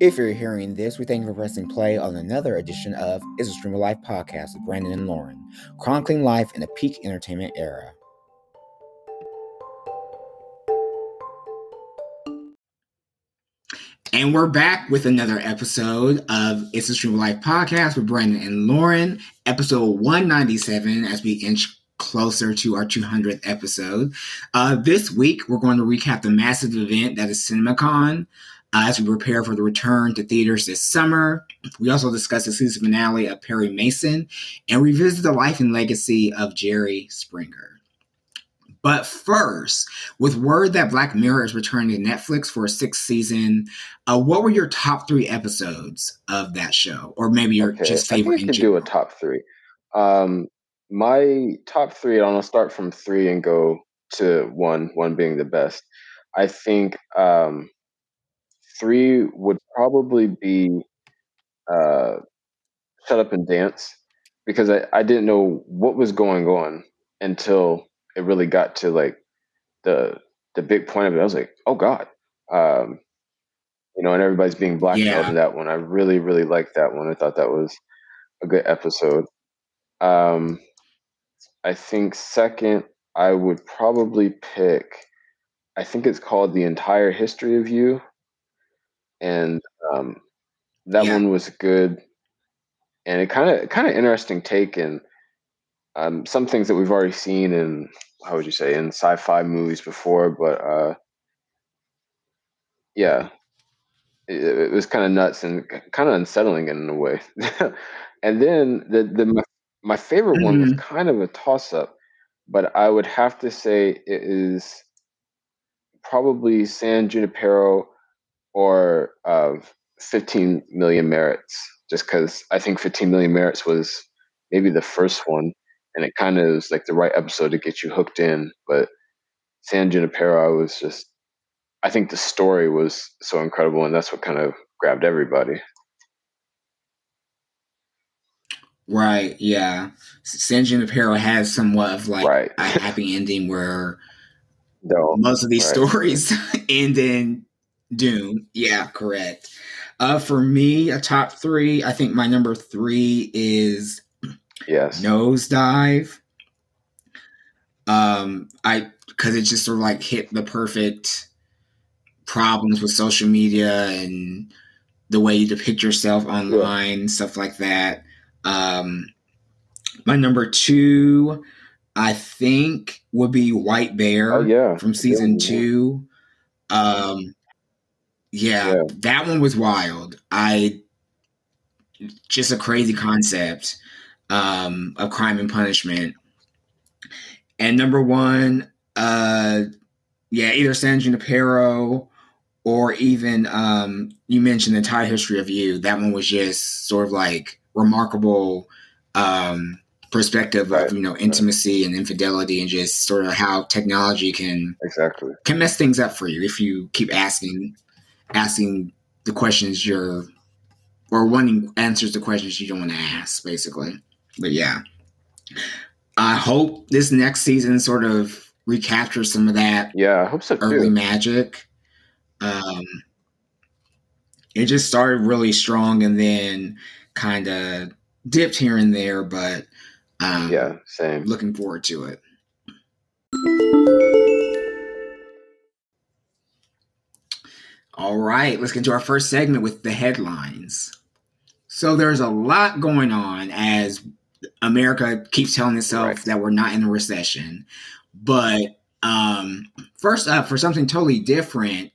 If you're hearing this, we thank you for pressing play on another edition of It's a Stream of Life podcast with Brandon and Lauren, chronicling life in the peak entertainment era. And we're back with another episode of It's a Stream of Life podcast with Brandon and Lauren, episode 197, as we inch closer to our 200th episode. This week, we're going to recap the massive event that is CinemaCon. As we prepare for the return to theaters this summer, we also discuss the season finale of Perry Mason and revisit the life and legacy of Jerry Springer. But first, with word that Black Mirror is returning to Netflix for a sixth season, what were your top three episodes of that show? Or maybe your just favorite in general? I think we should do a top three. My top three, I'm going to start from three and go to one being the best. I think... three would probably be Shut Up and Dance, because I didn't know what was going on until it really got to like the big point of it. I was like, oh God, and everybody's being blackmailed in that one. I really, really liked that one. I thought that was a good episode. I think second, I would probably pick, I think it's called The Entire History of You. And that one was good, and it kind of interesting take, and some things that we've already seen in in sci-fi movies before, but it was kind of nuts and kind of unsettling in a way. And then my favorite one was kind of a toss-up, but I would have to say it is probably San Junipero or 15 Million Merits, just because I think 15 Million Merits was maybe the first one, and it kind of is like the right episode to get you hooked in. But San Junipero, I think the story was so incredible, and that's what kind of grabbed everybody. Right, yeah. San Junipero has somewhat of like a happy ending where most of these stories end in doom. Yeah, correct. For me, a top three, I think my number three is Nosedive. Because it just sort of like hit the perfect problems with social media and the way you depict yourself online, stuff like that. My number two, I think, would be White Bear from season two. Yeah, that one was wild. Just a crazy concept of crime and punishment. And number one, either San Junipero or even you mentioned The Entire History of You. That one was just sort of like remarkable perspective of intimacy and infidelity, and just sort of how technology can mess things up for you if you keep asking the questions wanting answers to questions you don't want to ask, basically. But yeah, I hope this next season sort of recaptures some of that. Yeah, I hope so too. Early magic. It just started really strong and then kind of dipped here and there, but same. Looking forward to it. All right, let's get to our first segment with the headlines. So there's a lot going on as America keeps telling itself that we're not in a recession. But first up, for something totally different,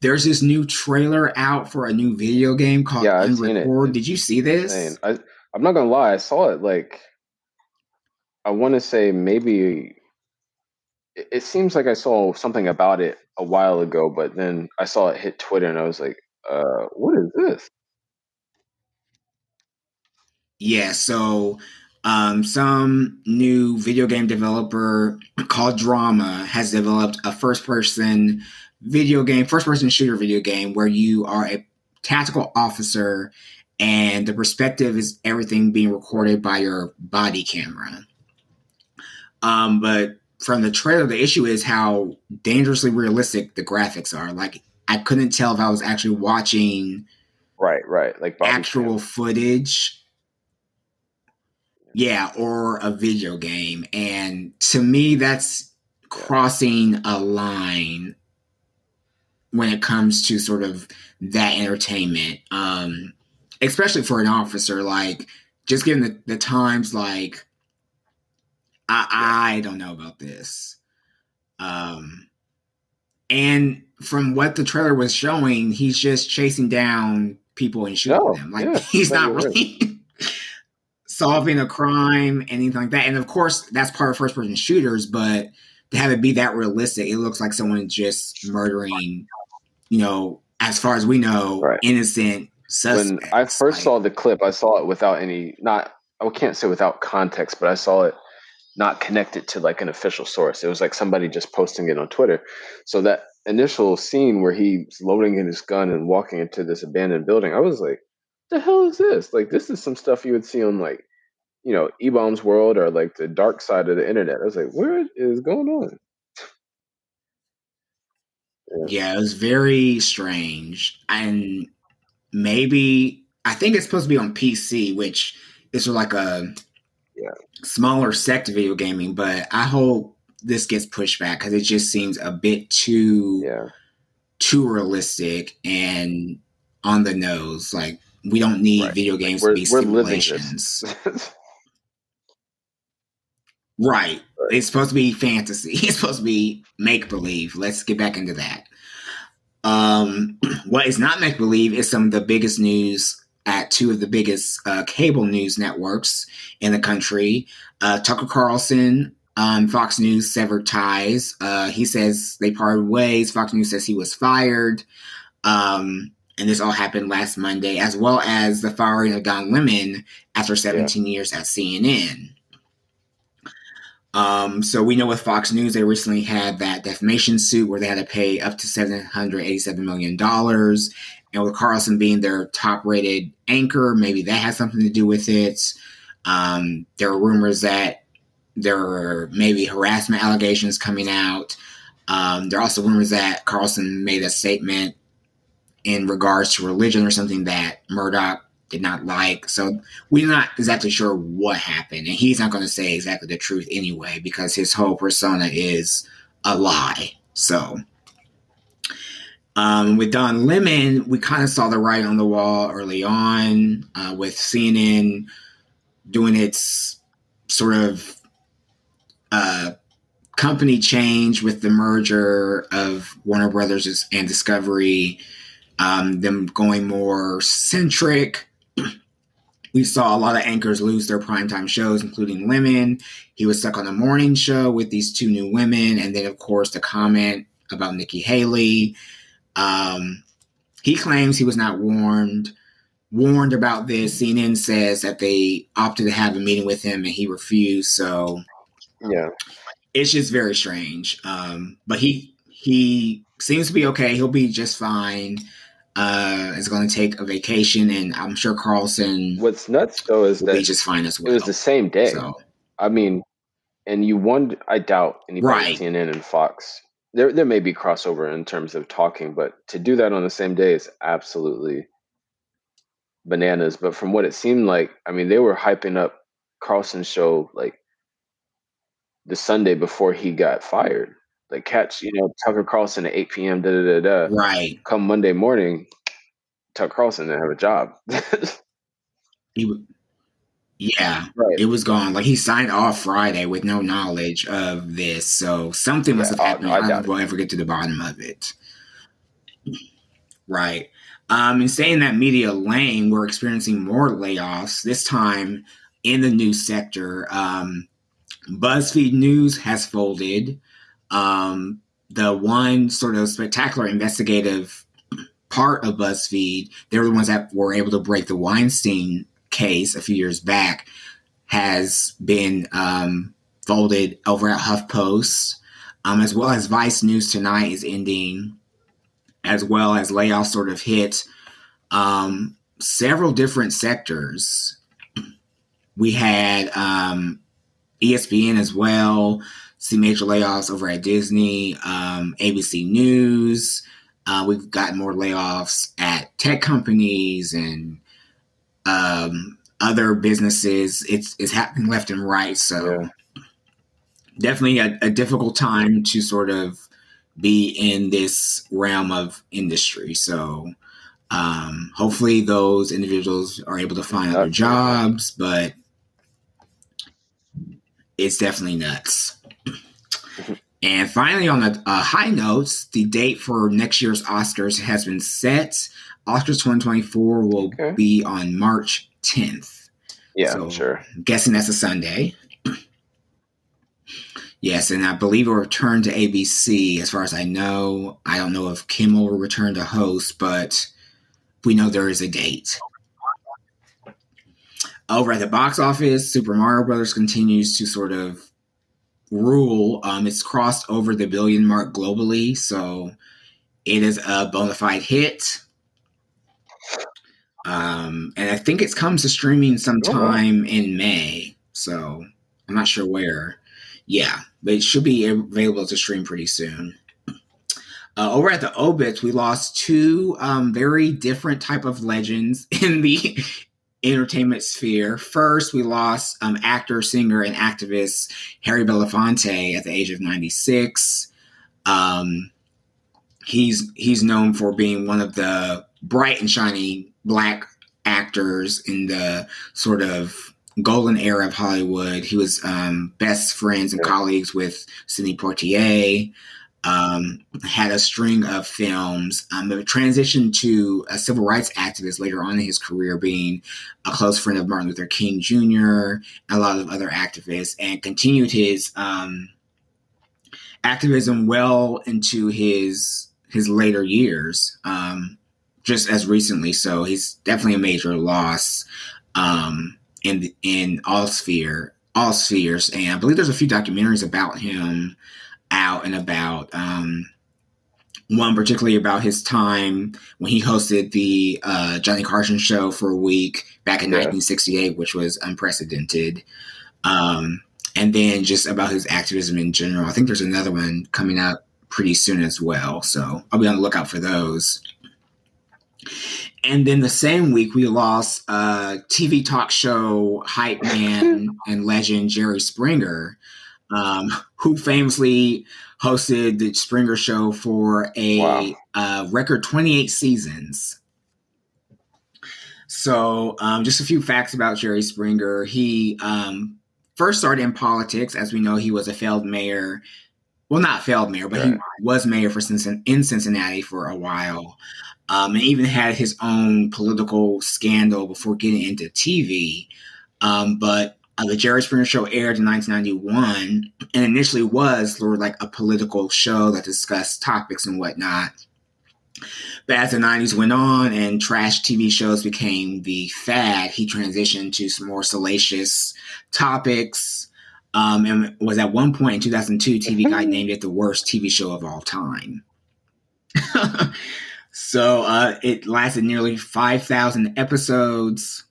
there's this new trailer out for a new video game called Record. Did you see this? I'm not going to lie. I saw it I want to say maybe... It seems like I saw something about it a while ago, but then I saw it hit Twitter and I was like, what is this? Yeah, so some new video game developer called Drama has developed a first-person shooter video game where you are a tactical officer and the perspective is everything being recorded by your body camera. But from the trailer, the issue is how dangerously realistic the graphics are. Like, I couldn't tell if I was actually watching like actual footage. Yeah, or a video game. And to me, that's crossing a line when it comes to sort of that entertainment, especially for an officer. Like, just given the times, like, I don't know about this. And from what the trailer was showing, he's just chasing down people and shooting them. Like, he's not really... solving a crime, and anything like that. And of course, that's part of first person shooters, but to have it be that realistic, it looks like someone just murdering, you know, as far as we know, innocent suspects. When I first saw the clip, I saw it without any, I can't say without context, but I saw it not connected to like an official source. It was like somebody just posting it on Twitter. So that initial scene where he's loading in his gun and walking into this abandoned building, I was like, the hell is this? Like, this is some stuff you would see on, like, you know, E-Bomb's World or like the dark side of the internet. I was like, what is going on? Yeah, it was very strange. And maybe, I think it's supposed to be on PC, which is like a smaller sect of video gaming, but I hope this gets pushed back because it just seems a bit too realistic and on the nose. Like, we don't need video games to be simulations. It's supposed to be fantasy. It's supposed to be make-believe. Let's get back into that. What is not make-believe is some of the biggest news at two of the biggest cable news networks in the country. Tucker Carlson, Fox News severed ties. He says they parted ways. Fox News says he was fired. And this all happened last Monday, as well as the firing of Don Lemon after 17 years at CNN. So we know with Fox News, they recently had that defamation suit where they had to pay up to $787 million. And with Carlson being their top-rated anchor, maybe that has something to do with it. There are rumors that there are maybe harassment allegations coming out. There are also rumors that Carlson made a statement in regards to religion or something that Murdoch did not like. So we're not exactly sure what happened. And he's not going to say exactly the truth anyway, because his whole persona is a lie. So with Don Lemon, we kind of saw the writing on the wall early on with CNN doing its sort of company change with the merger of Warner Brothers and Discovery. Them going more centric. We saw a lot of anchors lose their primetime shows, including Lemon. He was stuck on a morning show with these two new women. And then, of course, the comment about Nikki Haley. He claims he was not warned about this. CNN says that they opted to have a meeting with him and he refused. So it's just very strange. But he seems to be okay. He'll be just fine. It's going to take a vacation, and I'm sure Carlson. What's nuts though is that just fine as well. It was the same day. So, I mean, and you wonder. I doubt anybody at CNN and Fox. There may be crossover in terms of talking, but to do that on the same day is absolutely bananas. But from what it seemed like, I mean, they were hyping up Carlson's show like the Sunday before he got fired. Like, catch, you know, Tucker Carlson at 8 p.m., da-da-da-da. Right. Come Monday morning, Tucker Carlson didn't have a job. It was gone. Like, he signed off Friday with no knowledge of this. So something must have happened. I don't think we'll ever get to the bottom of it. Right. And staying in that media lane, we're experiencing more layoffs, this time in the news sector. BuzzFeed News has folded. The one sort of spectacular investigative part of BuzzFeed, they were the ones that were able to break the Weinstein case a few years back, has been folded over at HuffPost, as well as Vice News Tonight is ending, as well as layoffs sort of hit several different sectors. We had ESPN as well. See major layoffs over at Disney, ABC News, We've got more layoffs at tech companies and other businesses. It's happening left and right. So definitely a difficult time to sort of be in this realm of industry. So hopefully those individuals are able to find other jobs, but it's definitely nuts. And finally, on a high note, the date for next year's Oscars has been set. Oscars 2024 will be on March 10th. Yeah, so sure. I'm guessing that's a Sunday. Yes, and I believe it will return to ABC as far as I know. I don't know if Kimmel will return to host, but we know there is a date. Over at the box office, Super Mario Brothers continues to sort of rule. It's crossed over the billion mark globally, so it is a bona fide hit. And I think it comes to streaming sometime in May, so I'm not sure where. Yeah, but it should be available to stream pretty soon. Over at the Obits, we lost two very different type of legends in the entertainment sphere. First, we lost actor, singer, and activist Harry Belafonte at the age of 96. He's known for being one of the bright and shiny black actors in the sort of golden era of Hollywood. He was best friends and colleagues with Sidney Poitier. Had a string of films, transitioned to a civil rights activist later on in his career, being a close friend of Martin Luther King Jr. and a lot of other activists, and continued his activism well into his later years, just as recently. So he's definitely a major loss in all spheres. And I believe there's a few documentaries about him out and about, one particularly about his time when he hosted the Johnny Carson show for a week back in 1968, which was unprecedented. And then just about his activism in general. I think there's another one coming out pretty soon as well, so I'll be on the lookout for those. And then the same week, we lost TV talk show hype man and legend Jerry Springer, who famously hosted the Springer Show for a record 28 seasons. So just a few facts about Jerry Springer. He first started in politics. As we know, he was a failed mayor. Well, not failed mayor, but he was mayor in Cincinnati for a while. And even had his own political scandal before getting into TV. But the Jerry Springer Show aired in 1991 and initially was sort of like a political show that discussed topics and whatnot. But as the 90s went on and trash TV shows became the fad, he transitioned to some more salacious topics and was at one point in 2002, TV Guide named it the worst TV show of all time. So it lasted nearly 5,000 episodes.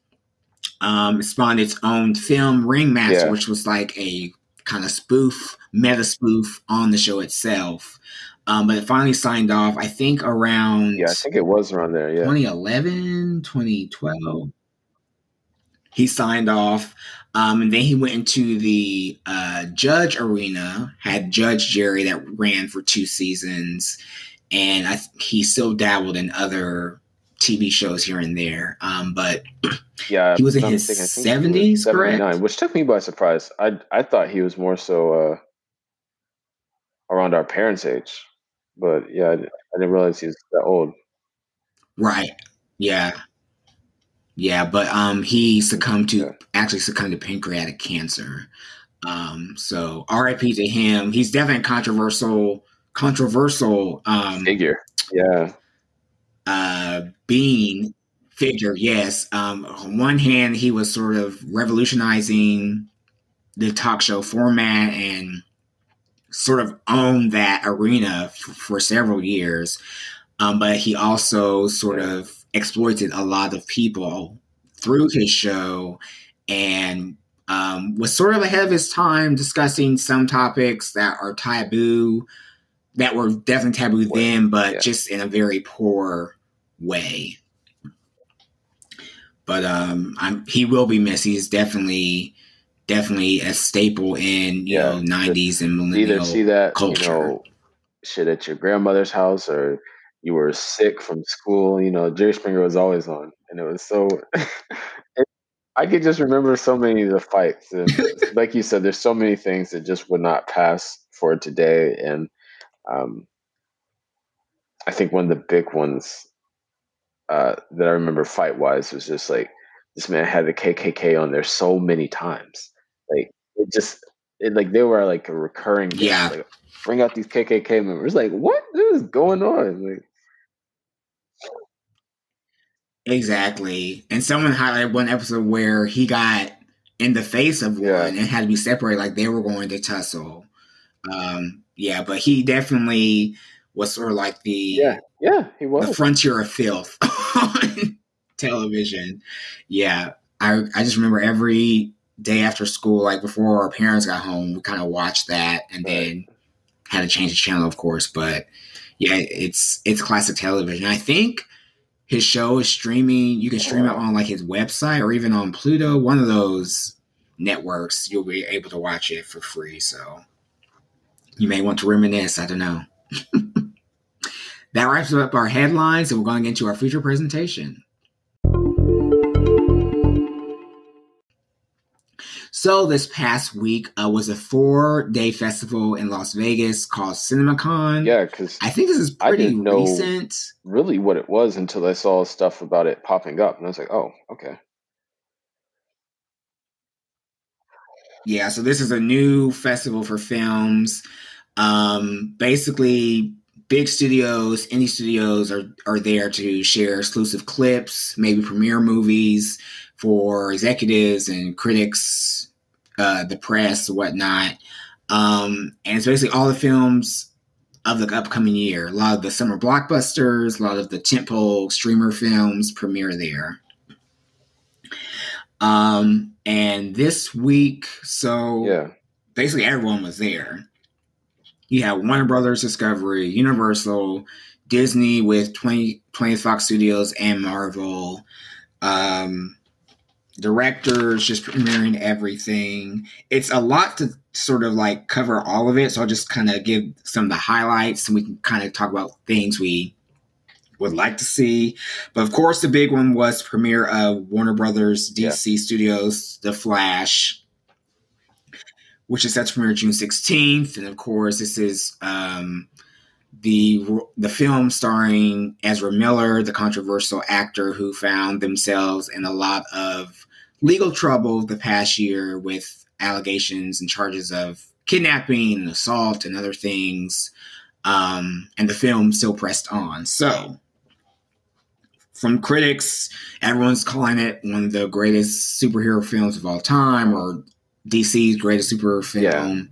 It spawned its own film, Ringmaster, which was like a kind of spoof, meta spoof on the show itself. But it finally signed off, I think around... Yeah, I think it was around there, 2011, 2012. He signed off. And then he went into the judge arena, had Judge Jerry that ran for 2 seasons. And he still dabbled in other TV shows here and there. But... Yeah, he was in his 70s, correct? Which took me by surprise. I thought he was more so around our parents' age, but yeah, I didn't realize he was that old. Right. Yeah. But he actually succumbed to pancreatic cancer. So R.I.P. to him. He's definitely a controversial figure. Yeah. Figure, yes. On one hand, he was sort of revolutionizing the talk show format and sort of owned that arena for several years. But he also sort of exploited a lot of people through his show and was sort of ahead of his time discussing some topics that are taboo that were definitely taboo then, but just in a very poor way. But he will be missed. He's definitely a staple in you know 90s and millennial culture. Either see that shit at your grandmother's house, or you were sick from school. You know, Jerry Springer was always on, and it was so. I could just remember so many of the fights, and like you said, there's so many things that just would not pass for today. And I think one of the big ones that I remember fight wise was just like, this man had the KKK on there so many times. Like they were like a recurring game. Yeah. Like, bring out these KKK members. Like, what is going on? Like, exactly. And someone highlighted one episode where he got in the face of one and had to be separated. Like they were going to tussle. But he definitely was sort of like the he was the frontier of filth on television. Yeah, I just remember every day after school, like before our parents got home, we kind of watched that and then had to change the channel, of course. But yeah, it's classic television. I think his show is streaming. You can stream it on like his website or even on Pluto, one of those networks. You'll be able to watch it for free. So you may want to reminisce. I don't know. That wraps up our headlines, and we're going into our feature presentation. So this past week was a 4-day festival in Las Vegas called CinemaCon. Yeah, because I think this is pretty recent. Really, what it was until I saw stuff about it popping up, and I was like, "Oh, okay." Yeah, so this is a new festival for films. Basically, big studios, indie studios are there to share exclusive clips, maybe premiere movies for executives and critics, the press, whatnot. And it's basically all the films of the upcoming year. A lot of the summer blockbusters, a lot of the tentpole streamer films premiere there. And this week, basically everyone was there. You had Warner Brothers, Discovery, Universal, Disney with 20th Fox Studios and Marvel. Directors just premiering everything. It's a lot to sort of like cover all of it. So I'll just kind of give some of the highlights, and we can kind of talk about things we would like to see. But of course, the big one was premiere of Warner Brothers DC Studios, The Flash, which is set to premiere June 16th. And of course, this is the film starring Ezra Miller, the controversial actor who found themselves in a lot of legal trouble the past year with allegations and charges of kidnapping and assault and other things. And the film still pressed on. So from critics, everyone's calling it one of the greatest superhero films of all time, or DC's greatest superhero film. Yeah.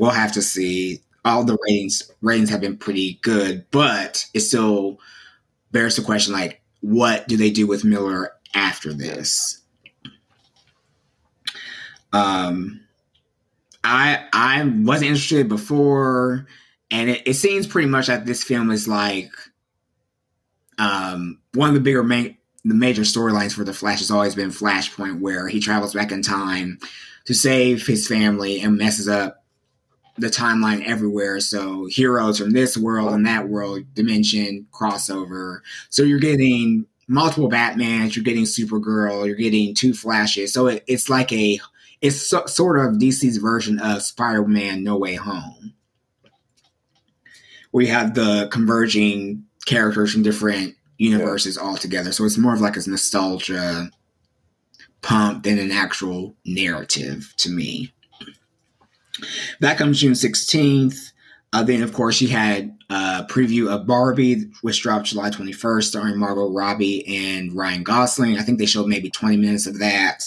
We'll have to see. All the ratings have been pretty good, but it still bears the question, like, what do they do with Miller after this? I wasn't interested before, and it seems pretty much that this film is like one of the bigger the major storylines for The Flash has always been Flashpoint, where he travels back in time to save his family and messes up the timeline everywhere. So heroes from this world and that world dimension crossover. So you're getting multiple Batmans, you're getting Supergirl, you're getting 2 Flashes. So it's like sort of DC's version of Spider-Man No Way Home, where you have the converging characters from different universes all together. So it's more of like a nostalgia pump than an actual narrative to me. That comes June 16th. Then, of course, you had a preview of Barbie, which dropped July 21st, starring Margot Robbie and Ryan Gosling. I think they showed maybe 20 minutes of that.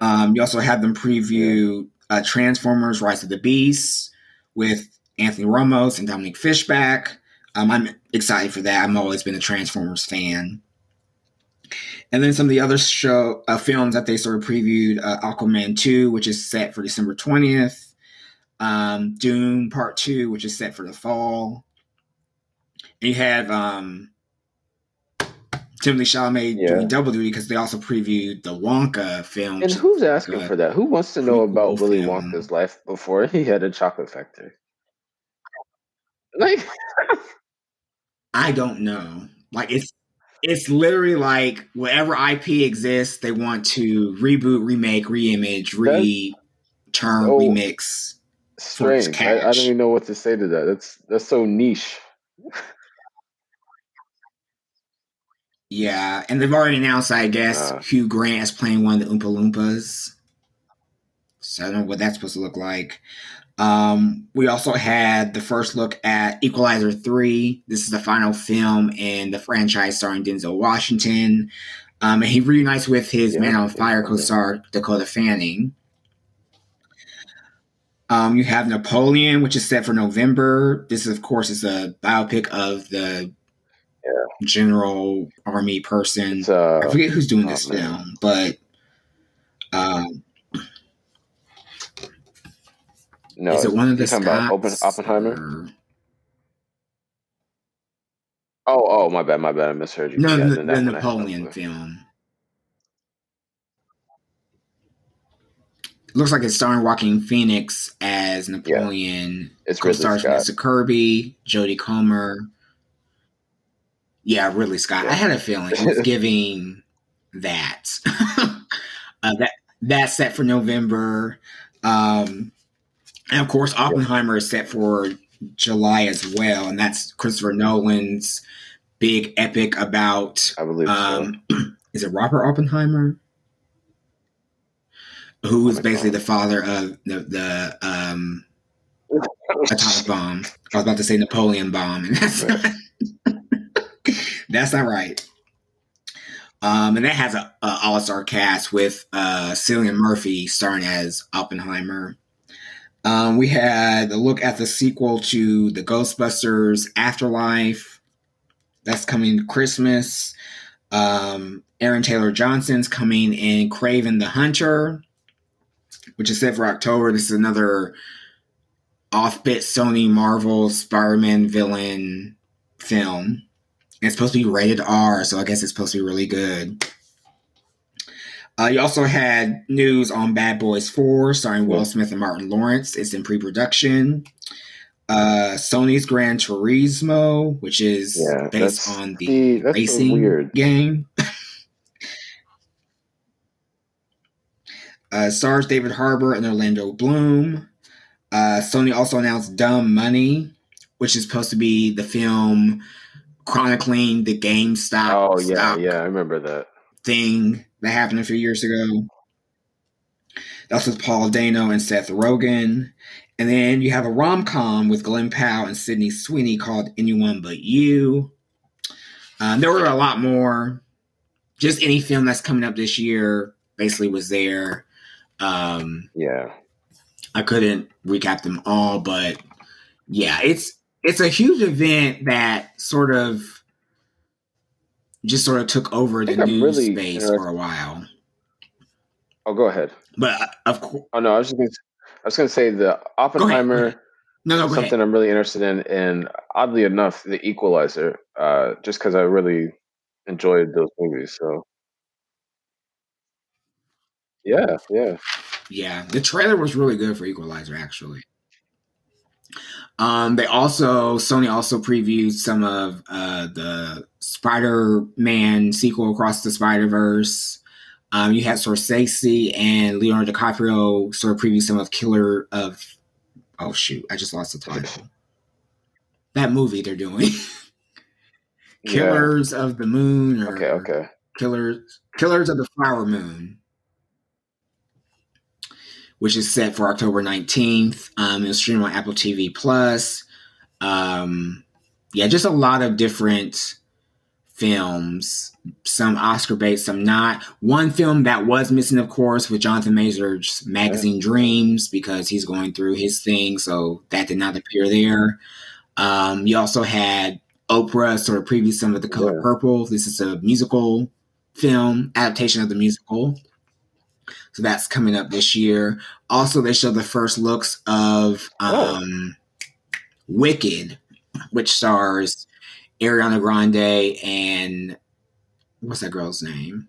You also had them preview Transformers Rise of the Beasts with Anthony Ramos and Dominic Fishback. I'm excited for that. I've always been a Transformers fan. And then some of the other films that they sort of previewed, Aquaman 2, which is set for December 20th. Dune Part 2, which is set for the fall. And you have Timothee Chalamet doing double duty because they also previewed the Wonka film. And who's asking for that? Who wants to know about Willy Wonka's life before he had a chocolate factory? Like, I don't know. Like, it's literally like whatever IP exists, they want to reboot, remake, reimage, return, remix. Strange. I don't even know what to say to that. That's so niche. Yeah, and they've already announced, I guess, Hugh Grant is playing one of the Oompa Loompas. So I don't know what that's supposed to look like. We also had the first look at Equalizer 3. This is the final film in the franchise starring Denzel Washington. And he reunites with his Man on Fire co-star Dakota Fanning. You have Napoleon, which is set for November. This, of course, is a biopic of the general army person. I forget who's doing this film, but no, is it one of the talking about Oppenheimer? Or... Oh, my bad, I misheard you. No, the Napoleon film. It looks like it's starring Joaquin Phoenix as Napoleon. It co-stars Vanessa Kirby, Jodie Comer. Yeah, Ridley Scott. Yeah. I had a feeling he was giving that. That's set for November. And, of course, Oppenheimer is set for July as well, and that's Christopher Nolan's big epic about... I believe is it Robert Oppenheimer? Who is basically the father of the atomic bomb. I was about to say Napoleon bomb, and that's that's not right. And that has a all-star cast with Cillian Murphy starring as Oppenheimer. We had a look at the sequel to the Ghostbusters Afterlife. That's coming Christmas. Aaron Taylor Johnson's coming in Kraven the Hunter, which is set for October. This is another offbeat Sony Marvel Spider-Man villain film. And it's supposed to be rated R, so I guess it's supposed to be really good. You also had news on Bad Boys 4, starring Will Smith and Martin Lawrence. It's in pre-production. Sony's Gran Turismo, which is based on the racing game. Stars David Harbour and Orlando Bloom. Sony also announced Dumb Money, which is supposed to be the film chronicling the GameStop I remember that thing that happened a few years ago. That's with Paul Dano and Seth Rogen. And then you have a rom-com with Glenn Powell and Sydney Sweeney called Anyone But You. There were a lot more. Just any film that's coming up this year basically was there. I couldn't recap them all, but it's a huge event that sort of took over the news space for a while. Oh, go ahead. But of course, oh no, I was going to say the Oppenheimer. No, something I'm really interested in, and oddly enough, the Equalizer. Just because I really enjoyed those movies, so yeah. The trailer was really good for Equalizer, actually. Sony also previewed some of the Spider-Man sequel Across the Spider-Verse. You had Scorsese and Leonardo DiCaprio sort of preview some of Killer of... Oh, shoot. I just lost the title. That movie they're doing. Killers of the Moon. Or okay. Killers of the Flower Moon, which is set for October 19th. It'll stream on Apple TV Plus. Just a lot of different films. Some Oscar-bait, some not. One film that was missing, of course, with Jonathan Majors' Magazine Dreams, because he's going through his thing, so that did not appear there. You also had Oprah sort of preview some of The Color Purple. This is a musical film, adaptation of the musical. So that's coming up this year. Also, they show the first looks of Wicked, which stars Ariana Grande and what's that girl's name?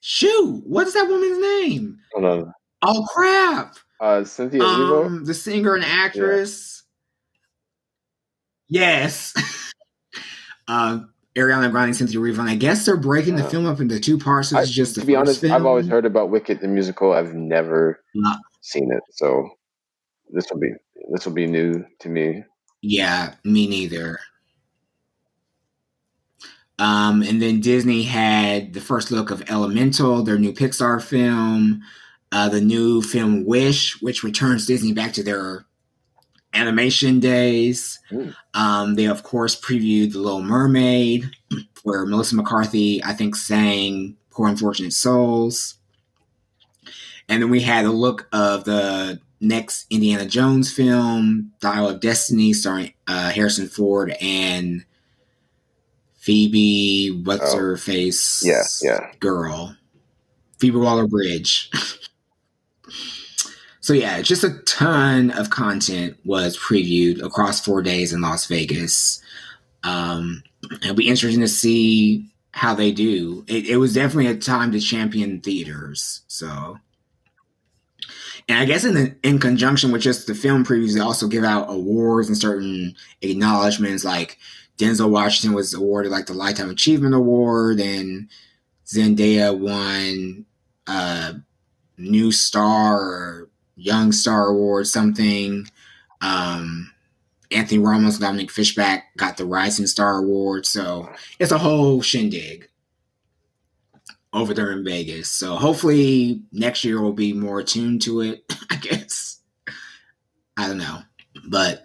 Shoot, what's that woman's name? Hold on. Oh crap! Cynthia Erivo? The singer and actress. Yeah. Yes. Ariana Grande, Cynthia Erivo. I guess they're breaking the film up into two parts. So it's just the film. I've always heard about Wicked the musical. I've never seen it, so this will be new to me. Yeah, me neither. And then Disney had the first look of Elemental, their new Pixar film, the new film Wish, which returns Disney back to their animation days. They, of course, previewed The Little Mermaid, where Melissa McCarthy, I think, sang Poor Unfortunate Souls. And then we had a look of the next Indiana Jones film, Dial of Destiny, starring Harrison Ford and Phoebe, what's her face? Yeah. Girl. Phoebe Waller-Bridge. So yeah, just a ton of content was previewed across 4 days in Las Vegas. It'll be interesting to see how they do. It was definitely a time to champion theaters. So, and I guess in conjunction with just the film previews, they also give out awards and certain acknowledgments, like Denzel Washington was awarded like the Lifetime Achievement Award, and Zendaya won New Star or Young Star Award, something. Anthony Ramos and Dominic Fishback got the Rising Star Award. So it's a whole shindig over there in Vegas. So hopefully next year we'll be more attuned to it, I guess. I don't know. But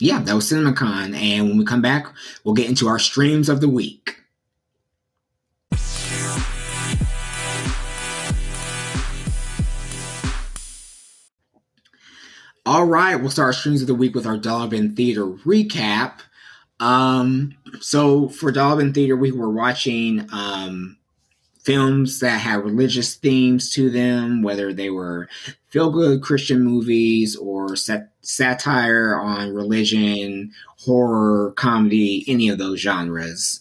yeah, that was CinemaCon, and when we come back, we'll get into our streams of the week. All right, we'll start our streams of the week with our Dollar Bin Theater recap. So for Dollar Bin Theater Week, we're watching films that had religious themes to them, whether they were feel-good Christian movies or satire on religion, horror, comedy, any of those genres.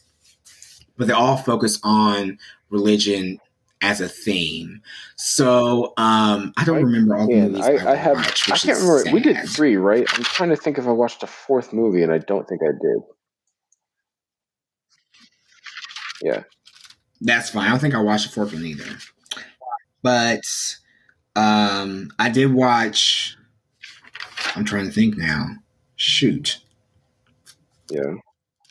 But they all focus on religion as a theme. So I don't remember all the movies. I can't remember. Sad. We did three, right? I'm trying to think if I watched a fourth movie, and I don't think I did. Yeah. That's fine. I don't think I watched a fourth one either. But I did watch... I'm trying to think now. Shoot. Yeah.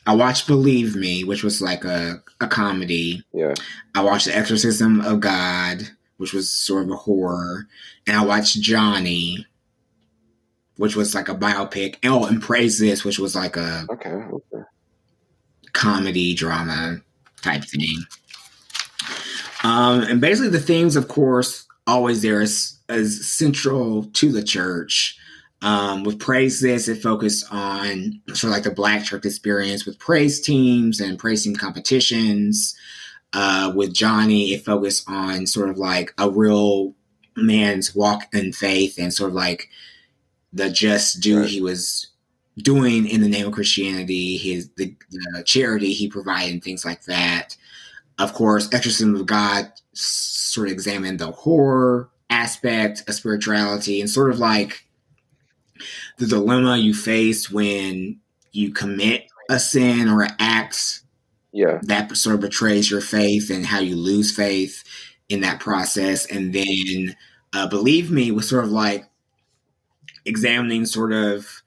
I watched Believe Me, which was like a comedy. Yeah. I watched The Exorcism of God, which was sort of a horror. And I watched Johnny, which was like a biopic. Oh, and Praise This, which was like a comedy drama type thing. And basically the themes, of course, always there is central to the church. With Praise This, it focused on sort of like the Black church experience with praise teams and praise team competitions. With Johnny, it focused on sort of like a real man's walk in faith and sort of like the just do he was doing in the name of Christianity, the charity he provided, and things like that. Of course, Exorcism of God sort of examined the horror aspect of spirituality and sort of like the dilemma you face when you commit a sin or an act that sort of betrays your faith and how you lose faith in that process. And then Believe Me was sort of like examining sort of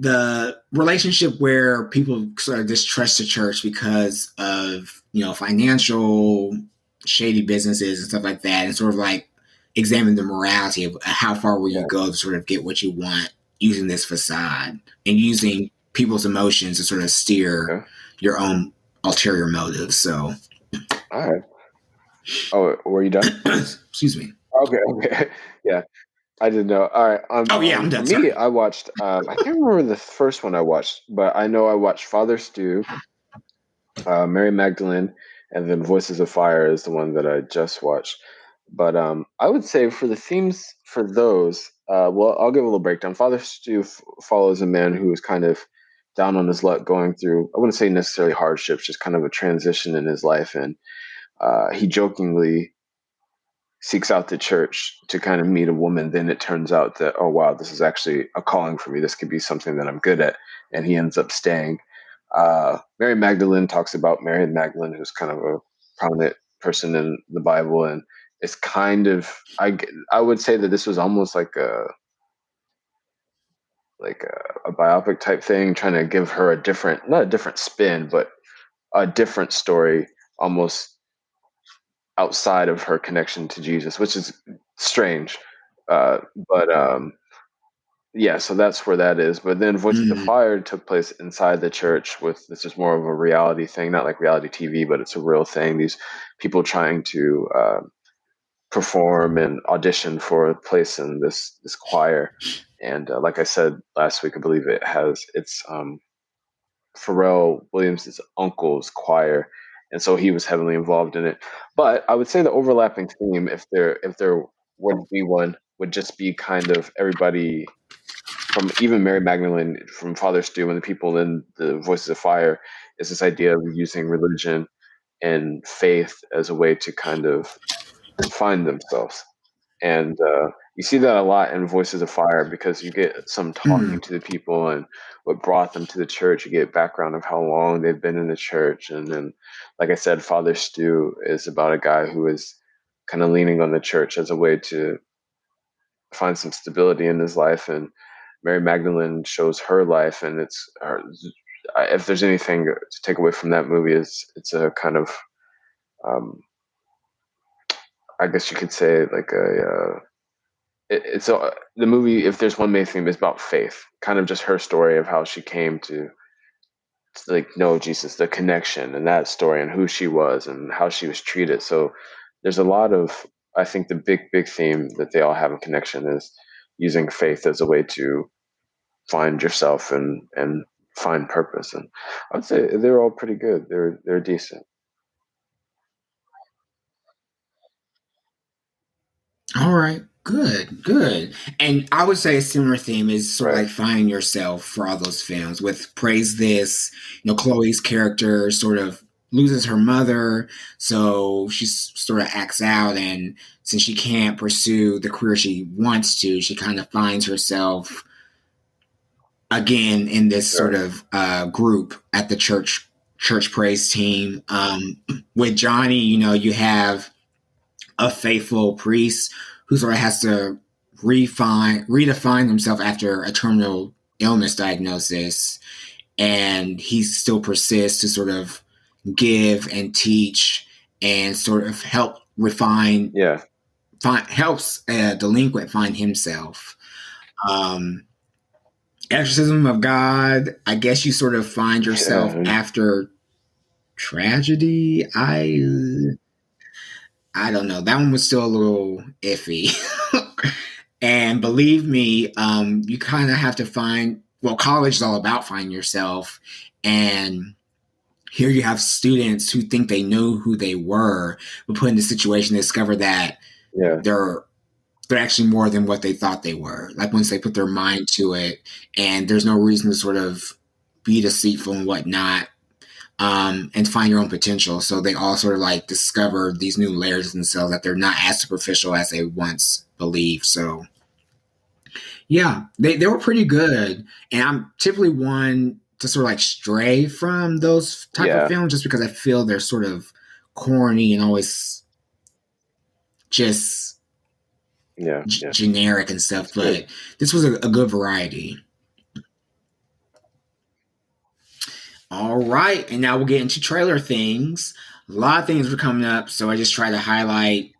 the relationship where people sort of distrust the church because of, financial shady businesses and stuff like that, and sort of like examine the morality of how far will you go to sort of get what you want using this facade and using people's emotions to sort of steer your own ulterior motives. So, all right. Oh, were you done? Excuse me. Okay. Yeah. I didn't know. All right. I'm done. Me, I watched. I can't remember the first one I watched, but I know I watched Father Stew, Mary Magdalene, and then Voices of Fire is the one that I just watched. But I would say for the themes for those, I'll give a little breakdown. Father Stew follows a man who is kind of down on his luck, going through, I wouldn't say necessarily hardships, just kind of a transition in his life, and he jokingly seeks out the church to kind of meet a woman. Then it turns out that, oh wow, this is actually a calling for me. This could be something that I'm good at. And he ends up staying. Mary Magdalene talks about Mary Magdalene, who's kind of a prominent person in the Bible. And it's kind of, I would say that this was almost like a biopic type thing, trying to give her a different, not a different spin, but a different story, almost outside of her connection to Jesus, which is strange. So that's where that is. But then Voices of Fire took place inside the church with, this is more of a reality thing, not like reality TV, but it's a real thing. These people trying to perform and audition for a place in this choir. And like I said last week, I believe it's Pharrell Williams' uncle's choir. And so he was heavily involved in it. But I would say the overlapping theme, if there would be one, would just be kind of everybody from even Mary Magdalene, from Father Stew, and the people in the Voices of Fire, is this idea of using religion and faith as a way to kind of find themselves. And you see that a lot in Voices of Fire, because you get some talking to the people and what brought them to the church. You get background of how long they've been in the church. And then, like I said, Father Stew is about a guy who is kind of leaning on the church as a way to find some stability in his life. And Mary Magdalene shows her life. And it's, if there's anything to take away from that movie, it's a kind of, I guess you could say like a, the movie, if there's one main theme, is about faith, kind of just her story of how she came to like know Jesus, the connection and that story and who she was and how she was treated. So there's a lot of, I think the big theme that they all have in connection is using faith as a way to find yourself and find purpose. And I would say they're all pretty good. They're decent. All right. Good. And I would say a similar theme is sort of like find yourself for all those films with Praise This. You know, Chloe's character sort of loses her mother, so she sort of acts out. And since she can't pursue the career she wants to, she kind of finds herself again in this sort of group at the church praise team. With Johnny, you know, you have a faithful priest who sort of has to redefine himself after a terminal illness diagnosis. And he still persists to sort of give and teach and sort of help refine, helps a delinquent find himself. Exorcism of God, I guess you sort of find yourself after tragedy. I don't know. That one was still a little iffy. And believe me, you kind of have to find, college is all about finding yourself. And here you have students who think they know who they were, but put in the situation, they discover that they're actually more than what they thought they were. Like once they put their mind to it, and there's no reason to sort of be deceitful and whatnot. And find your own potential. So they all sort of like discover these new layers of themselves that they're not as superficial as they once believed. So yeah, they were pretty good. And I'm typically one to sort of like stray from those type of films just because I feel they're sort of corny and always just generic and stuff. But this was a good variety. All right, and now we'll get into trailer things. A lot of things were coming up, so I just try to highlight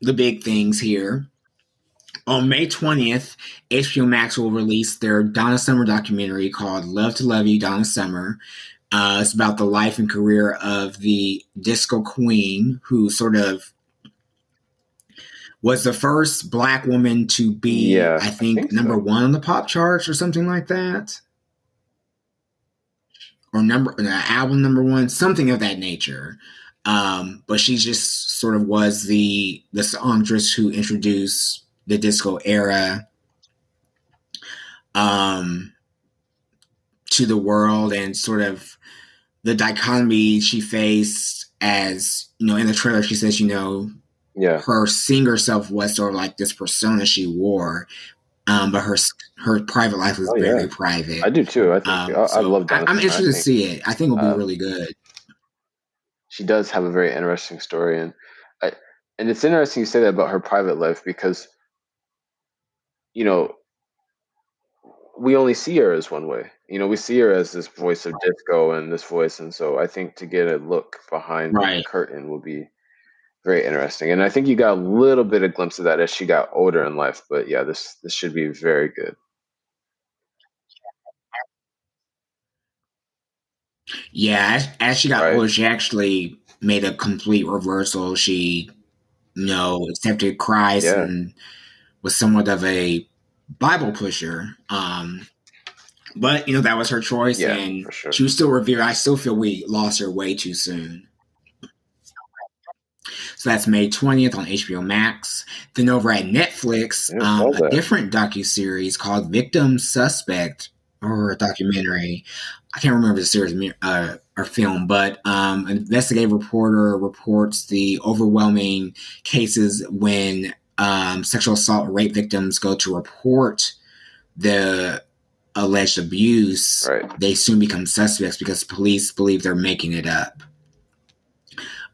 the big things here. On May 20th, HBO Max will release their Donna Summer documentary called Love to Love You, Donna Summer. It's about the life and career of the disco queen who sort of was the first Black woman to be, I think number one on the pop charts or something like that. Or album number one, something of that nature. But she just sort of was the songstress who introduced the disco era to the world, and sort of the dichotomy she faced as, you know, in the trailer, she says, you know, her singer self was sort of like this persona she wore, but her private life was very private. I do too. I think I love that. I'm interested to see it. I think it'll be really good. She does have a very interesting story, and it's interesting you say that about her private life, because, you know, we only see her as one way. You know, we see her as this voice of disco and this voice, and so I think to get a look behind the curtain will be very interesting. And I think you got a little bit of glimpse of that as she got older in life. But yeah, this should be very good. Yeah, as she got older, she actually made a complete reversal. She, you know, accepted Christ and was somewhat of a Bible pusher. But, you know, that was her choice, and she was still revered. I still feel we lost her way too soon. So that's May 20th on HBO Max. Then over at Netflix, a different docuseries called Victim Suspect, or a documentary. I can't remember the series or film, but an investigative reporter reports the overwhelming cases when sexual assault or rape victims go to report the alleged abuse. They soon become suspects because police believe they're making it up.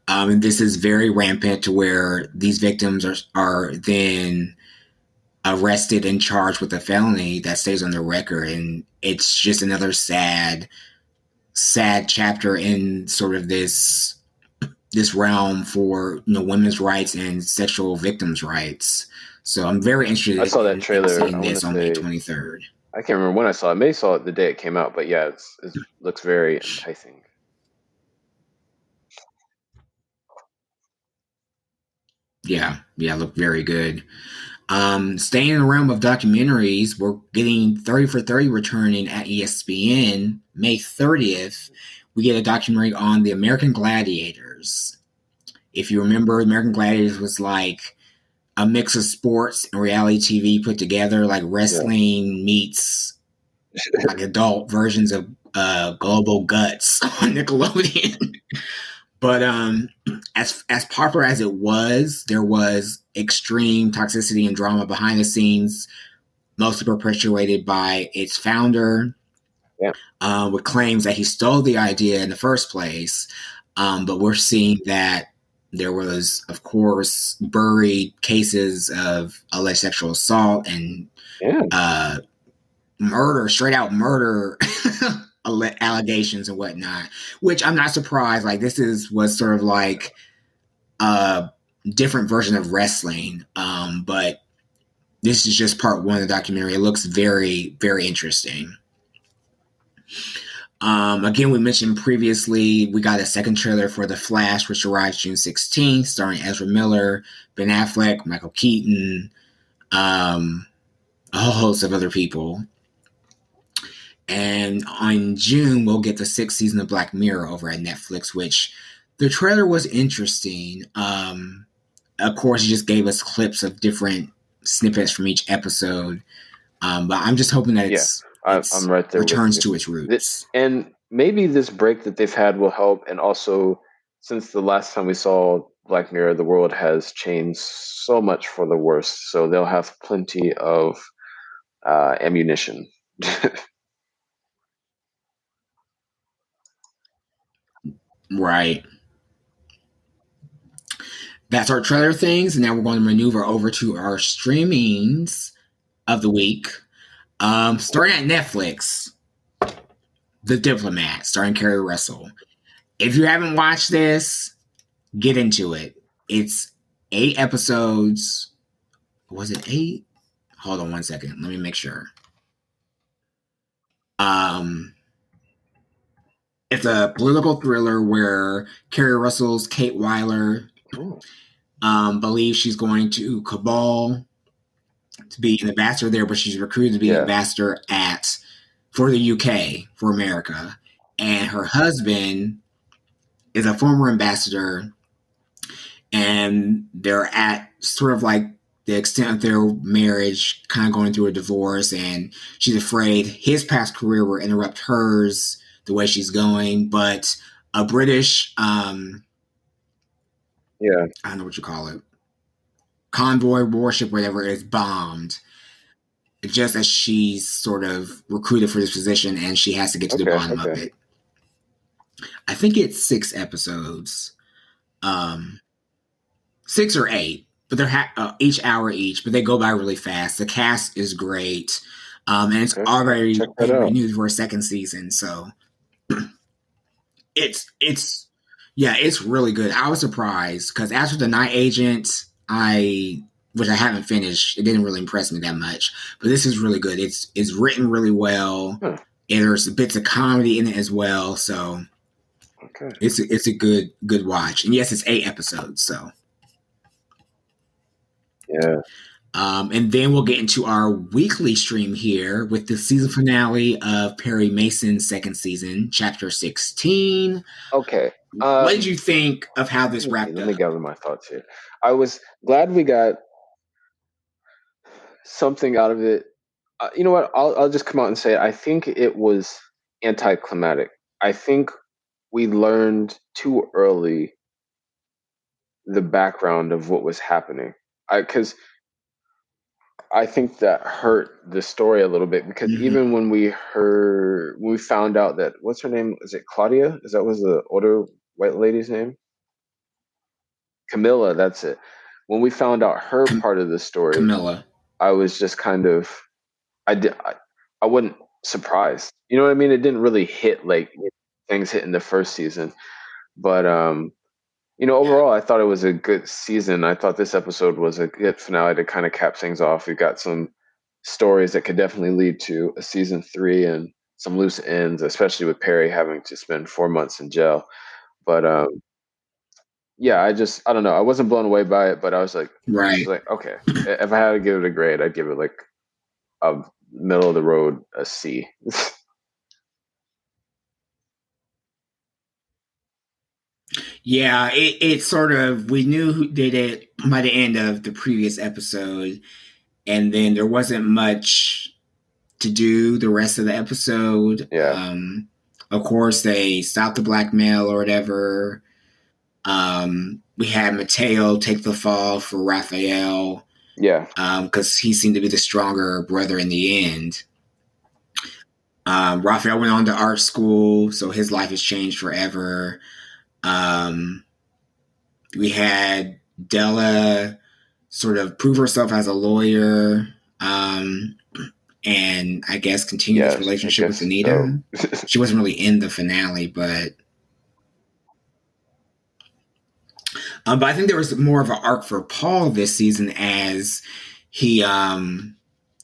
And this is very rampant, to where these victims are then arrested and charged with a felony that stays on their record. And it's just another sad chapter in sort of this realm for, you know, women's rights and sexual victims' rights. So I'm very interested. I saw that trailer in this on May 23rd. I can't remember when I saw it. I may saw it the day it came out, but yeah, it looks very enticing. Yeah, looked very good. Staying in the realm of documentaries, we're getting 30 for 30 returning at ESPN. May 30th, we get a documentary on the American Gladiators. If you remember, American Gladiators was like a mix of sports and reality TV put together, like wrestling meets like adult versions of Global Guts on Nickelodeon. But as popular as it was, there was extreme toxicity and drama behind the scenes, mostly perpetuated by its founder, with claims that he stole the idea in the first place. But we're seeing that there was, of course, buried cases of alleged sexual assault and murder, straight out murder. Allegations and whatnot, which I'm not surprised. Like, this was sort of like a different version of wrestling, but this is just part one of the documentary. It looks very, very interesting. Again, we mentioned previously, we got a second trailer for The Flash, which arrives June 16th, starring Ezra Miller, Ben Affleck, Michael Keaton, a whole host of other people. And on June, we'll get the 6th season of Black Mirror over at Netflix, which the trailer was interesting. Of course, it just gave us clips of different snippets from each episode. But I'm just hoping that I'm right there, returns to its roots. And maybe this break that they've had will help. And also, since the last time we saw Black Mirror, the world has changed so much for the worse. So they'll have plenty of ammunition. Right. That's our trailer things. And now we're going to maneuver over to our streamings of the week. Starting at Netflix, The Diplomat, starring Kerry Russell. If you haven't watched this, get into it. It's 8 episodes. Was it 8? Hold on one second. Let me make sure. It's a political thriller where Kerry Russell's Kate Weiler believes she's going to Kabul to be an ambassador there, but she's recruited to be an ambassador for the UK, for America. And her husband is a former ambassador, and they're at sort of like the extent of their marriage, kind of going through a divorce, and she's afraid his past career will interrupt hers the way she's going. But a British, I don't know what you call it, convoy, warship, whatever, is bombed just as she's sort of recruited for this position, and she has to get to the bottom of it. I think it's 6 episodes, 6 or 8, but they're each hour each, but they go by really fast. The cast is great. And it's already renewed for a second season. So it's really good. I was surprised because after The Night Agent, which I haven't finished, it didn't really impress me that much, but this is really good. It's written really well. Huh. There's bits of comedy in it as well, so it's a good watch. And yes, it's 8 episodes, so yeah. And then we'll get into our weekly stream here with the season finale of Perry Mason's second season, Chapter 16. Okay. What did you think of how this wrapped up? Let me gather my thoughts here. I was glad we got something out of it. You know what? I'll just come out and say it. I think it was anticlimactic. I think we learned too early the background of what was happening. Because I think that hurt the story a little bit, because even when we found out that, what's her name? Is it Claudia? Is that was the older white lady's name? Camilla, that's it. When we found out her part of the story, Camilla, I was just kind of, I wasn't surprised. You know what I mean? It didn't really hit like things hit in the first season, but, you know, overall, I thought it was a good season. I thought this episode was a good finale to kind of cap things off. We've got some stories that could definitely lead to a season 3 and some loose ends, especially with Perry having to spend 4 months in jail. But I don't know. I wasn't blown away by it, but I was like, okay. If I had to give it a grade, I'd give it like a middle of the road, a C. Yeah, it sort of, we knew who did it by the end of the previous episode, and then there wasn't much to do the rest of the episode. Yeah. Of course, they stopped the blackmail or whatever. We had Mateo take the fall for Raphael. Yeah. Because he seemed to be the stronger brother in the end. Raphael went on to art school, so his life has changed forever. We had Della sort of prove herself as a lawyer, and I guess continue this relationship with Anita. So. She wasn't really in the finale, but I think there was more of an arc for Paul this season, as he, it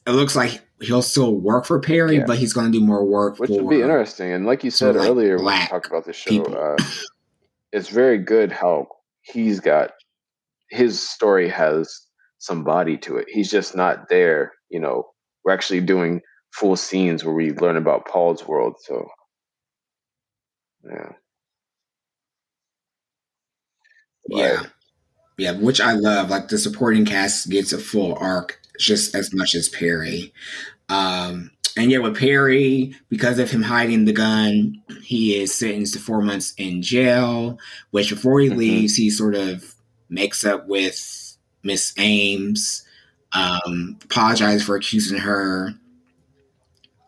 looks like he'll still work for Perry, but he's going to do more work, which would be interesting. And like you said earlier, when we talked about the show, it's very good how he's got his story has some body to it. He's just not there. You know, we're actually doing full scenes where we learn about Paul's world. So, yeah. Which I love. Like, the supporting cast gets a full arc just as much as Perry. And yet with Perry, because of him hiding the gun, he is sentenced to 4 months in jail, which before he leaves, he sort of makes up with Miss Ames, apologizes for accusing her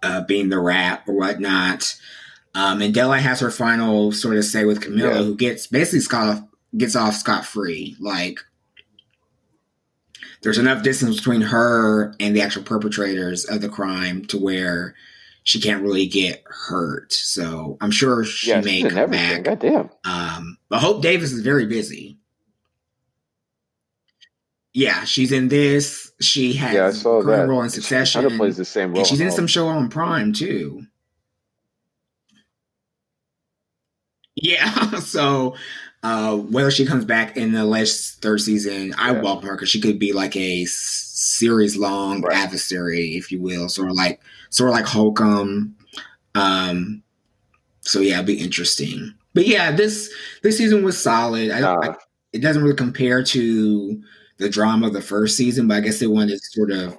of being the rat or whatnot. And Della has her final sort of say with Camilla, who gets off scot-free. Like, there's enough distance between her and the actual perpetrators of the crime to where she can't really get hurt. So I'm sure she may come back. Goddamn. But Hope Davis is very busy. Yeah, she's in this. She has a role in Succession. She kind of plays the same role. And she's in some show on Prime, too. Yeah, so Whether she comes back in the last third season, I welcome her because she could be like a series-long adversary, if you will, sort of like Holcomb. So yeah, it'd be interesting. But yeah, this season was solid. It doesn't really compare to the drama of the first season, but I guess they wanted to sort of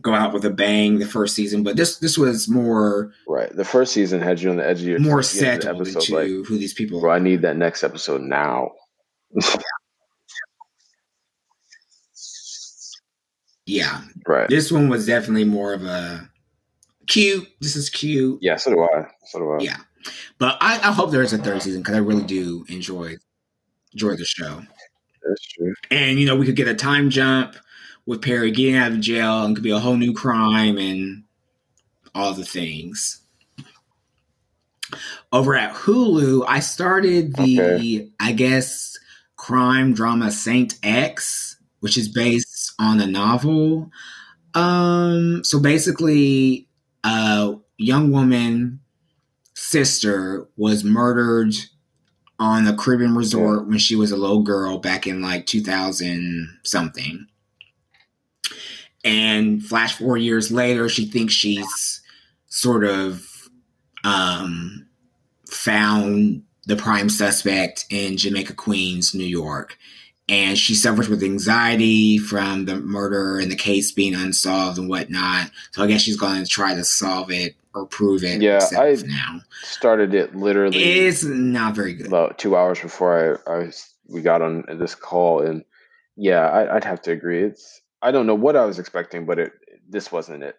go out with a bang the first season. But this was more right. The first season had you on the edge of your more settled into like, who these people are. I need that next episode now. Yeah, right. This one was definitely more of a cute. This is cute. Yeah, so do I. Yeah, but I hope there is a third season because I really do enjoy the show. That's true. And, you know, we could get a time jump with Perry getting out of jail and could be a whole new crime and all the things. Over at Hulu, I started the, I guess, crime drama Saint X, which is based on a novel. So basically, a young woman's sister was murdered on a Caribbean resort when she was a little girl back in like 2000 something. And flash 4 years later, she thinks she's sort of found the prime suspect in Jamaica, Queens, New York. And she suffers with anxiety from the murder and the case being unsolved and whatnot. So I guess she's going to try to solve it or prove it. Yeah, I now started it literally. It's not very good. About 2 hours before we got on this call. And yeah, I'd have to agree. I don't know what I was expecting, but this wasn't it.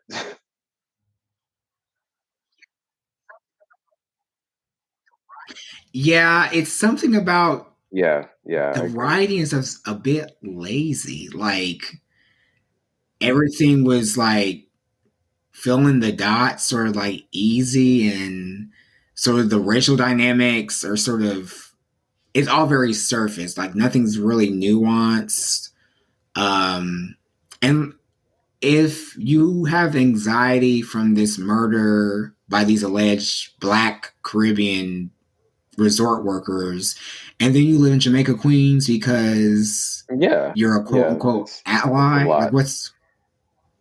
Yeah, it's something about the writing is a bit lazy. Like everything was like filling the dots, sort of like easy, and sort of the racial dynamics are sort of it's all very surface. Like nothing's really nuanced. And if you have anxiety from this murder by these alleged Black Caribbean resort workers, and then you live in Jamaica, Queens because you're a quote-unquote ally, like what's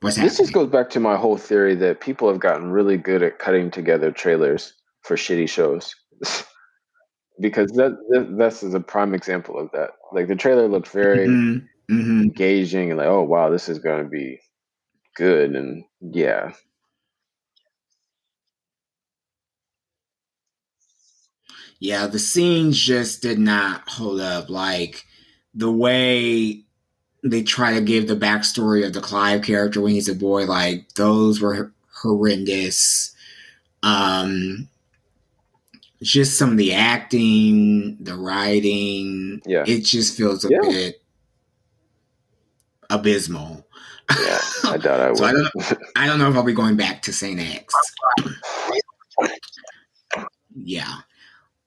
happening? This just goes back to my whole theory that people have gotten really good at cutting together trailers for shitty shows. Because this is a prime example of that. Like, the trailer looked very... Mm-hmm. engaging and like, oh wow, this is going to be good. And yeah, the scenes just did not hold up. Like the way they try to give the backstory of the Clive character when he's a boy, like those were horrendous. Just some of the acting, the writing, it just feels a bit abysmal. Yeah, I doubt I will. So I don't know if I'll be going back to St. X. Yeah.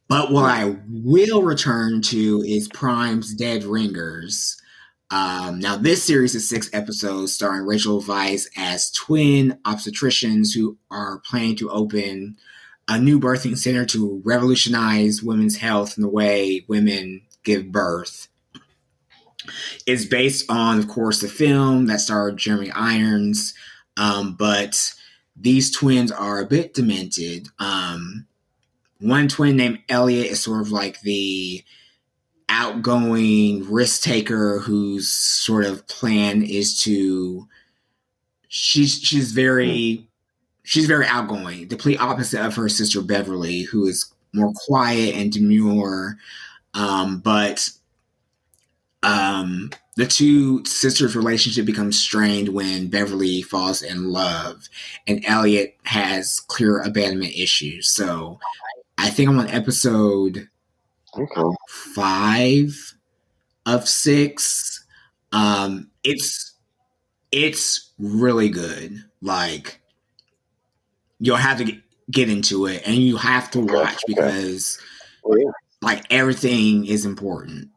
But what I will return to is Prime's Dead Ringers. Now, this series is 6 episodes starring Rachel Weisz as twin obstetricians who are planning to open a new birthing center to revolutionize women's health and the way women give birth. It's based on, of course, the film that starred Jeremy Irons, but these twins are a bit demented. One twin named Elliot is sort of like the outgoing risk taker whose sort of plan is to she's very outgoing, the complete opposite of her sister Beverly, who is more quiet and demure, but. The two sisters' relationship becomes strained when Beverly falls in love and Elliot has clear abandonment issues. So I think I'm on episode 5 of 6. It's really good. Like you'll have to get into it and you have to watch because like everything is important.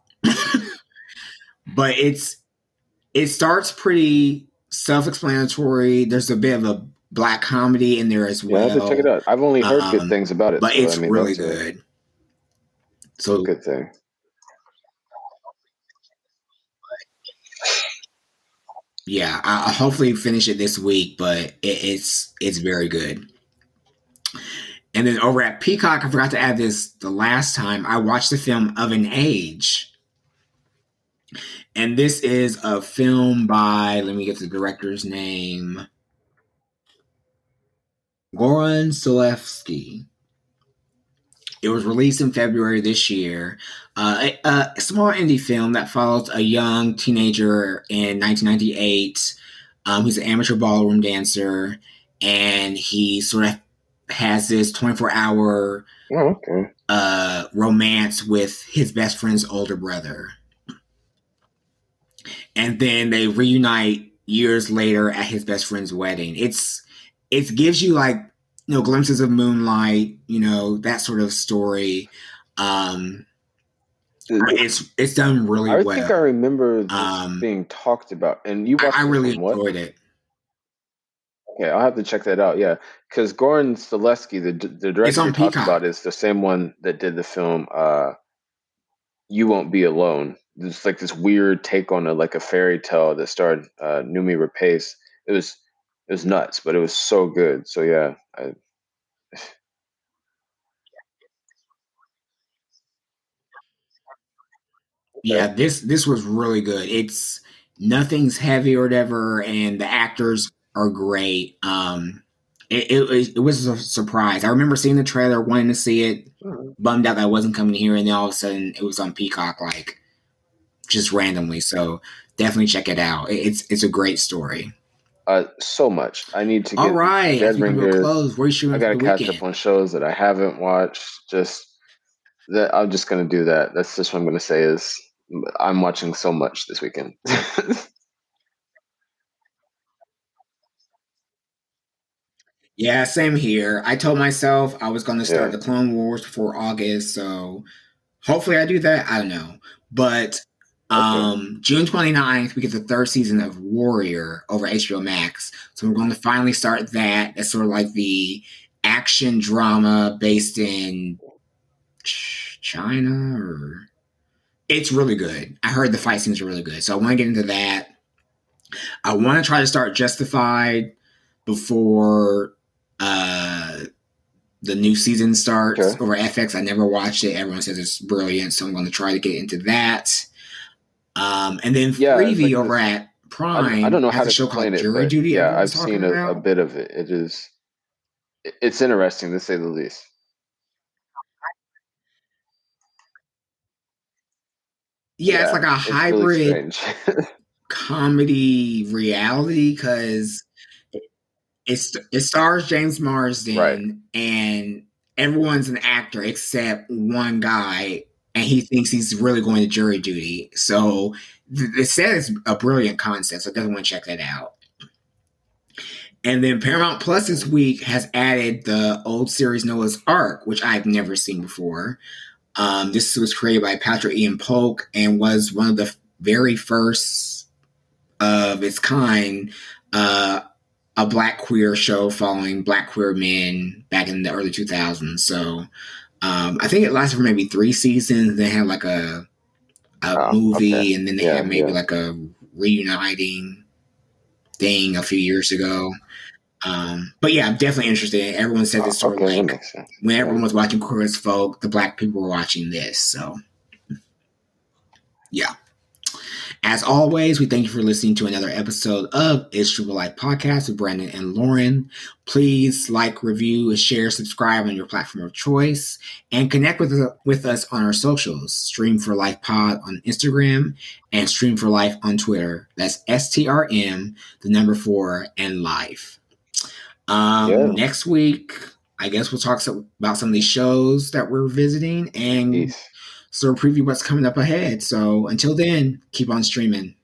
But it starts pretty self-explanatory. There's a bit of a black comedy in there as well. I have to check it out. I've only heard good things about it. But so, it's really good. So good thing. Yeah, I'll hopefully finish it this week, but it's very good. And then over at Peacock, I forgot to add this the last time, I watched the film Of an Age. And this is a film by, let me get the director's name, Goran Solevsky. It was released in February this year. A small indie film that follows a young teenager in 1998 who's an amateur ballroom dancer, and he sort of has this 24-hour romance with his best friend's older brother. And then they reunite years later at his best friend's wedding. It gives you, like, you know, glimpses of moonlight, you know, that sort of story. It's done really well. I think I remember this being talked about, and you watched it. I really enjoyed it. Okay, I'll have to check that out. Yeah, because Goran Solevsky, the director we talked about, is the same one that did the film "You Won't Be Alone." It's like this weird take on a fairy tale that starred Noomi Rapace. It was nuts, but it was so good. So yeah. Yeah, this was really good. It's nothing's heavy or whatever, and the actors are great. It was a surprise. I remember seeing the trailer, wanting to see it, bummed out that I wasn't coming here, and then all of a sudden it was on Peacock, like, just randomly. So definitely check it out. It's a great story. So much. I need to get all right. I gotta catch up on shows that I haven't watched. Just that I'm just gonna do that. That's just what I'm gonna say is I'm watching so much this weekend. Yeah, same here. I told myself I was gonna start the Clone Wars before August, so hopefully I do that. I don't know. But June 29th, we get the third season of Warrior over HBO Max. So we're going to finally start that. That's sort of like the action drama based in China. It's really good. I heard the fight scenes are really good. So I want to get into that. I want to try to start Justified before the new season starts over FX. I never watched it. Everyone says it's brilliant. So I'm going to try to get into that. And then Freevee over at Prime. I don't know how to explain it. Jury Duty. Yeah, I've seen a bit of it. It's interesting, to say the least. Yeah, it's like a hybrid really comedy reality because it stars James Marsden and everyone's an actor except one guy. And he thinks he's really going to jury duty. So it says a brilliant concept. So I definitely want to check that out. And then Paramount Plus this week has added the old series Noah's Ark, which I've never seen before. This was created by Patrick Ian Polk and was one of the very first of its kind, a black queer show following black queer men back in the early 2000s. So... I think it lasted for maybe 3 seasons. They had like a movie, and then they had maybe like a reuniting thing a few years ago. But yeah, I'm definitely interested. Everyone said this story like when everyone was watching Queer as Folk, the black people were watching this. So yeah. As always, we thank you for listening to another episode of It's Stream of Life Podcast with Brandon and Lauren. Please like, review, share, subscribe on your platform of choice, and connect with us on our socials. Stream for Life Pod on Instagram and Stream for Life on Twitter. That's STRM, 4, and life. Next week, I guess we'll talk about some of these shows that we're visiting and... Sort of preview what's coming up ahead. So until then, keep on streaming.